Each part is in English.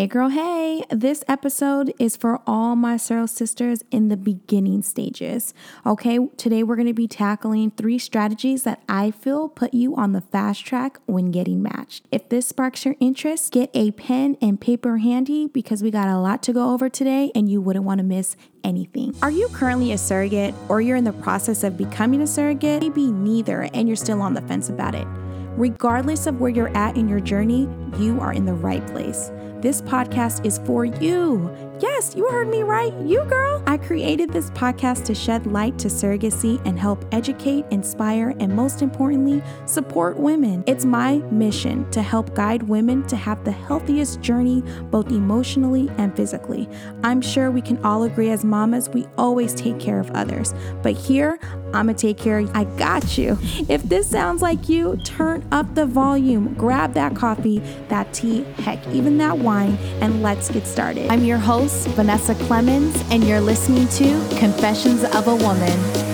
Hey girl, hey! This episode is for all my Serial Sisters in the beginning stages. Okay, today we're going to be tackling 3 strategies that I feel put you on the fast track when getting matched. If this sparks your interest, get a pen and paper handy because we got a lot to go over today and you wouldn't want to miss anything. Are you currently a surrogate or you're in the process of becoming a surrogate? Maybe neither and you're still on the fence about it. Regardless of where you're at in your journey, you are in the right place. This podcast is for you. Yes, you heard me right. You girl. I created this podcast to shed light to surrogacy and help educate, inspire, and most importantly, support women. It's my mission to help guide women to have the healthiest journey, both emotionally and physically. I'm sure we can all agree as mamas, we always take care of others. But here, I'm gonna take care of you. I got you. If this sounds like you, turn up the volume, grab that coffee, that tea, heck, even that wine, and let's get started. I'm your host, Vanessa Clemens, and you're listening to Confessions of a Woman.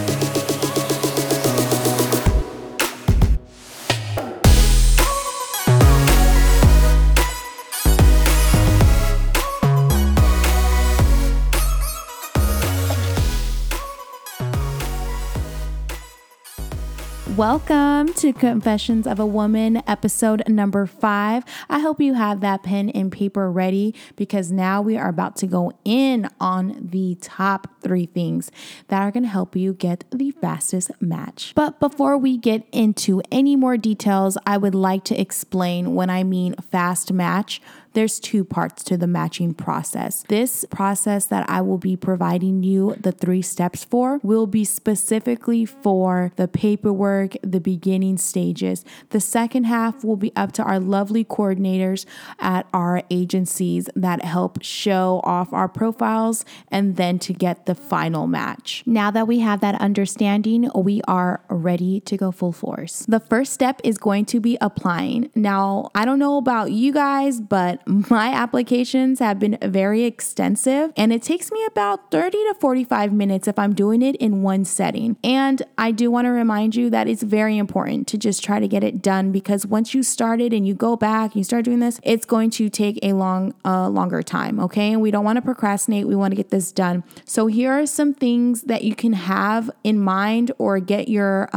Welcome to Confessions of a Woman, episode number 5. I hope you have that pen and paper ready because now we are about to go in on the top 3 things that are going to help you get the fastest match. But before we get into any more details, I would like to explain when I mean fast match. There's 2 parts to the matching process. This process that I will be providing you the 3 steps for will be specifically for the paperwork, the beginning stages. The second half will be up to our lovely coordinators at our agencies that help show off our profiles and then to get the final match. Now that we have that understanding, we are ready to go full force. The first step is going to be applying. Now, I don't know about you guys, but my applications have been very extensive and it takes me about 30 to 45 minutes if I'm doing it in one setting. And I do want to remind you that it's very important to just try to get it done because once you start it and you go back and you start doing this, it's going to take a longer time, okay? And we don't want to procrastinate. We want to get this done. So here are some things that you can have in mind or get your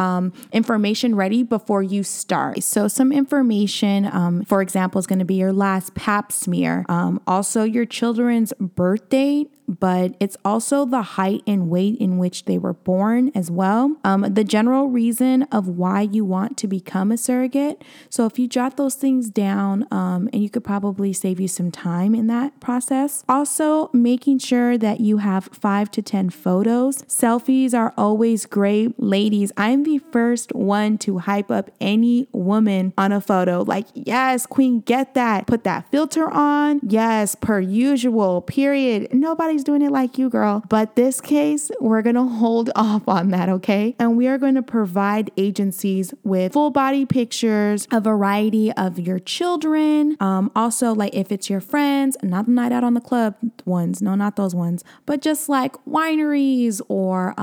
information ready before you start. So some information, for example, is going to be your last Pap smear, also your children's birth date, but it's also the height and weight in which they were born as well. The general reason of why you want to become a surrogate. So if you jot those things down, and you could probably save you some time in that process. Also making sure that you have 5 to 10 photos. Selfies are always great. Ladies, I'm the first one to hype up any woman on a photo. Like, yes, queen, get that. Put that filter on. Yes, per usual, period. Nobody's doing it like you, girl. But this case, we're going to hold off on that, okay? And we are going to provide agencies with full body pictures, a variety of your children. Also, like if it's your friends, not the night out on the club ones, no, not those ones, but just like wineries or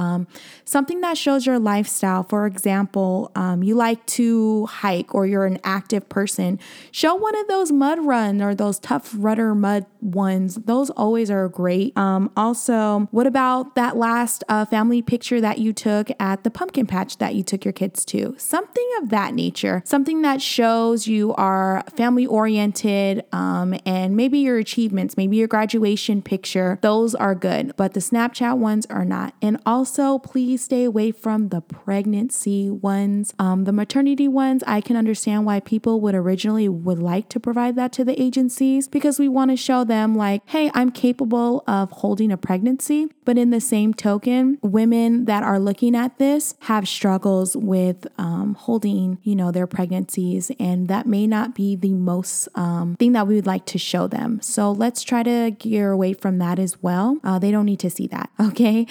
something that shows your lifestyle. For example, you like to hike or you're an active person. Show one of those mud runs or those tough rudder mud ones. Those always are great. Also, what about that last family picture that you took at the pumpkin patch that you took your kids to? Something of that nature, something that shows you are family oriented, and maybe your achievements, maybe your graduation picture, those are good, but the Snapchat ones are not. And also, please stay away from the pregnancy ones. The maternity ones, I can understand why people would originally like to provide that to the agencies because we want to show them like, hey, I'm capable of holding a pregnancy. But in the same token, women that are looking at this have struggles with holding, their pregnancies. And that may not be the most thing that we would like to show them. So let's try to gear away from that as well. They don't need to see that. Okay.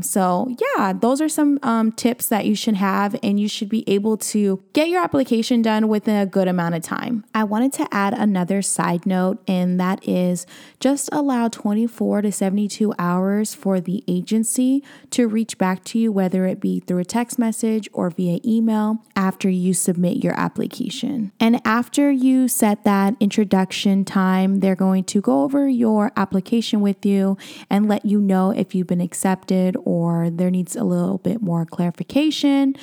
So yeah, those are some tips that you should have and you should be able to get your application done within a good amount of time. I wanted to add another side note, and that is just allow 24 to 72 hours for the agency to reach back to you, whether it be through a text message or via email after you submit your application. And after you set that introduction time, they're going to go over your application with you and let you know if you've been accepted or there needs a little bit more clarification,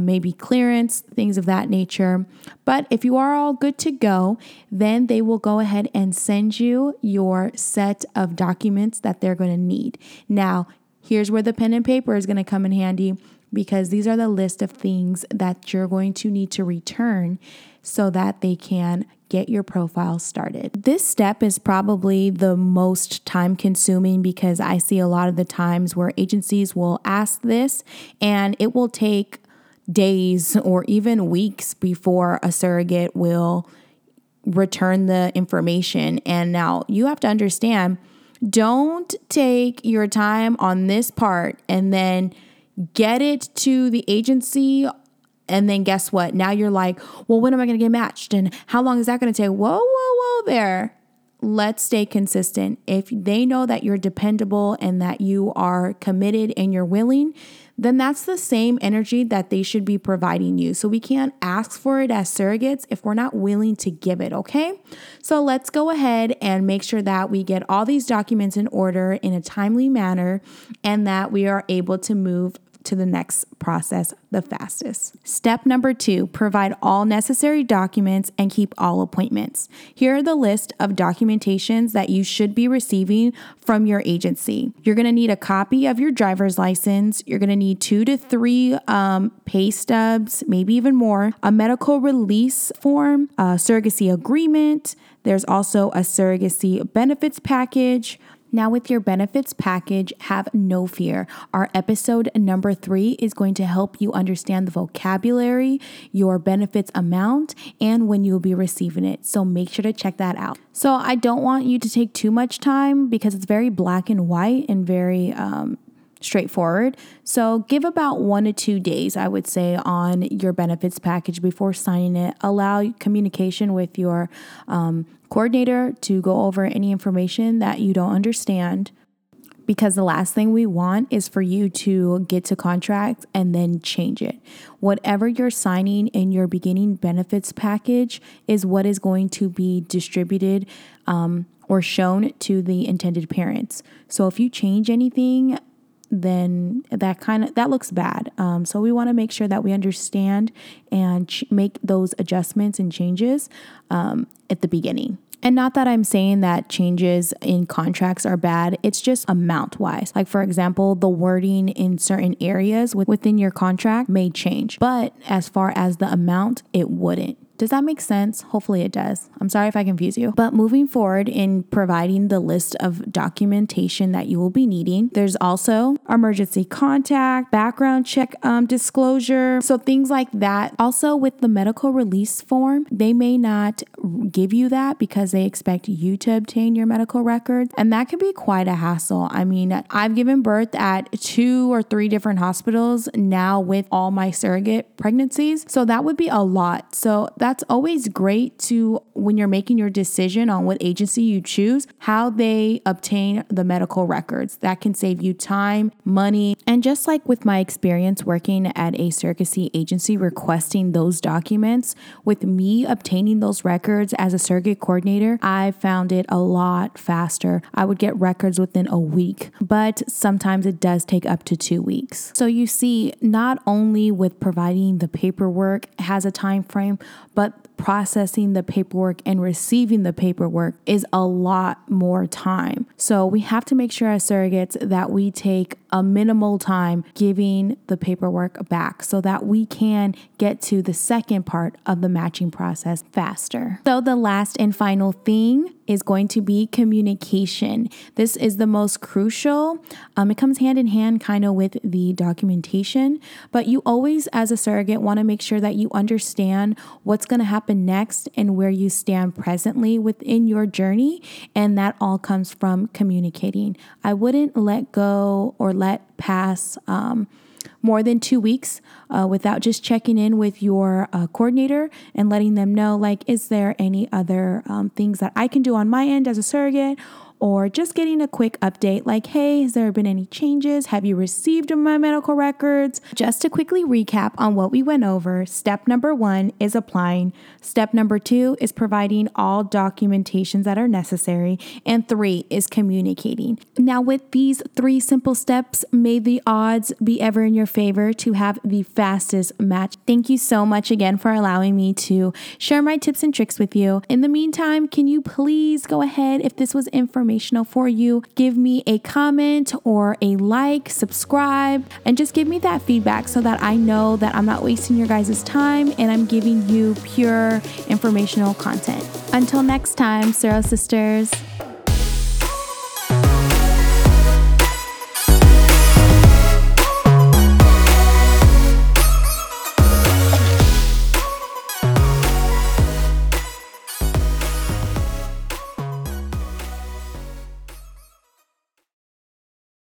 maybe clearance, things of that nature. But if you are all good to go, then they will go ahead and send you your set of documents that they're going to need. Now, here's where the pen and paper is going to come in handy, because these are the list of things that you're going to need to return so that they can get your profile started. This step is probably the most time consuming, because I see a lot of the times where agencies will ask this and it will take days or even weeks before a surrogate will return the information. And now you have to understand, don't take your time on this part and then get it to the agency. And then guess what? Now you're like, well, when am I going to get matched? And how long is that going to take? Whoa there. Let's stay consistent. If they know that you're dependable and that you are committed and you're willing, then that's the same energy that they should be providing you. So we can't ask for it as surrogates if we're not willing to give it, okay? So let's go ahead and make sure that we get all these documents in order in a timely manner and that we are able to move to the next process the fastest. Step number 2, provide all necessary documents and keep all appointments. Here are the list of documentations that you should be receiving from your agency. You're going to need a copy of your driver's license. You're going to need 2 to 3 pay stubs, maybe even more, a medical release form, a surrogacy agreement. There's also a surrogacy benefits package. Now, with your benefits package, have no fear. Our episode number 3 is going to help you understand the vocabulary, your benefits amount, and when you'll be receiving it. So make sure to check that out. So I don't want you to take too much time because it's very black and white and very straightforward. So give about 1 to 2 days, I would say, on your benefits package before signing it. Allow communication with your coordinator to go over any information that you don't understand, because the last thing we want is for you to get to contract and then change it. Whatever you're signing in your beginning benefits package is what is going to be distributed or shown to the intended parents. So if you change anything, then that looks bad. So we want to make sure that we understand and make those adjustments and changes at the beginning. And not that I'm saying that changes in contracts are bad. It's just amount wise. Like, for example, the wording in certain areas within your contract may change, but as far as the amount, it wouldn't. Does that make sense? Hopefully it does. I'm sorry if I confuse you. But moving forward in providing the list of documentation that you will be needing, there's also emergency contact, background check disclosure, so things like that. Also, with the medical release form, they may not give you that because they expect you to obtain your medical records, and that can be quite a hassle. I mean, I've given birth at 2 or 3 different hospitals now with all my surrogate pregnancies, so that would be a lot. So that's always great to, when you're making your decision on what agency you choose, how they obtain the medical records. That can save you time, money. And just like with my experience working at a surrogacy agency requesting those documents, with me obtaining those records as a surrogate coordinator, I found it a lot faster. I would get records within a week, but sometimes it does take up to 2 weeks. So you see, not only with providing the paperwork has a time frame, but processing the paperwork and receiving the paperwork is a lot more time. So we have to make sure as surrogates that we take a minimal time giving the paperwork back so that we can get to the second part of the matching process faster. So the last and final thing is going to be communication. This is the most crucial. It comes hand in hand kind of with the documentation, but you always as a surrogate want to make sure that you understand what's going to happen next and where you stand presently within your journey. And that all comes from communicating. I wouldn't let go or let pass more than 2 weeks without just checking in with your coordinator and letting them know, like, is there any other things that I can do on my end as a surrogate? Or just getting a quick update like, hey, has there been any changes? Have you received my medical records? Just to quickly recap on what we went over, step number 1 is applying. Step number 2 is providing all documentations that are necessary. And 3 is communicating. Now, with these 3 simple steps, may the odds be ever in your favor to have the fastest match. Thank you so much again for allowing me to share my tips and tricks with you. In the meantime, can you please go ahead, if this was informational for you, give me a comment or a like, subscribe, and just give me that feedback so that I know that I'm not wasting your guys' time and I'm giving you pure informational content. Until next time, Sero Sisters.